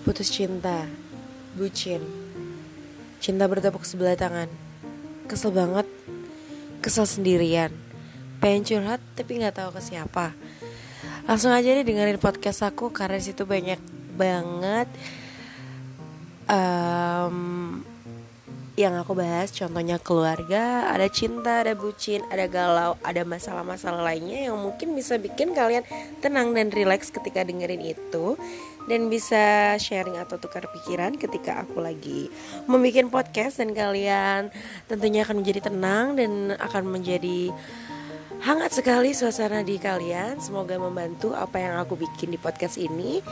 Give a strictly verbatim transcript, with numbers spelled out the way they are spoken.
Putus cinta, bucin, cinta bertepuk sebelah tangan. Kesel banget, kesel sendirian. Pengen curhat tapi gak tahu ke siapa. Langsung aja deh dengerin podcast aku, karena disitu banyak banget um, yang aku bahas. Contohnya keluarga, ada cinta, ada bucin, ada galau, ada masalah-masalah lainnya yang mungkin bisa bikin kalian tenang dan relax ketika dengerin itu. Dan bisa sharing atau tukar pikiran ketika aku lagi membuat podcast. Dan kalian tentunya akan menjadi tenang dan akan menjadi hangat sekali suasana di kalian. Semoga membantu apa yang aku bikin di podcast ini.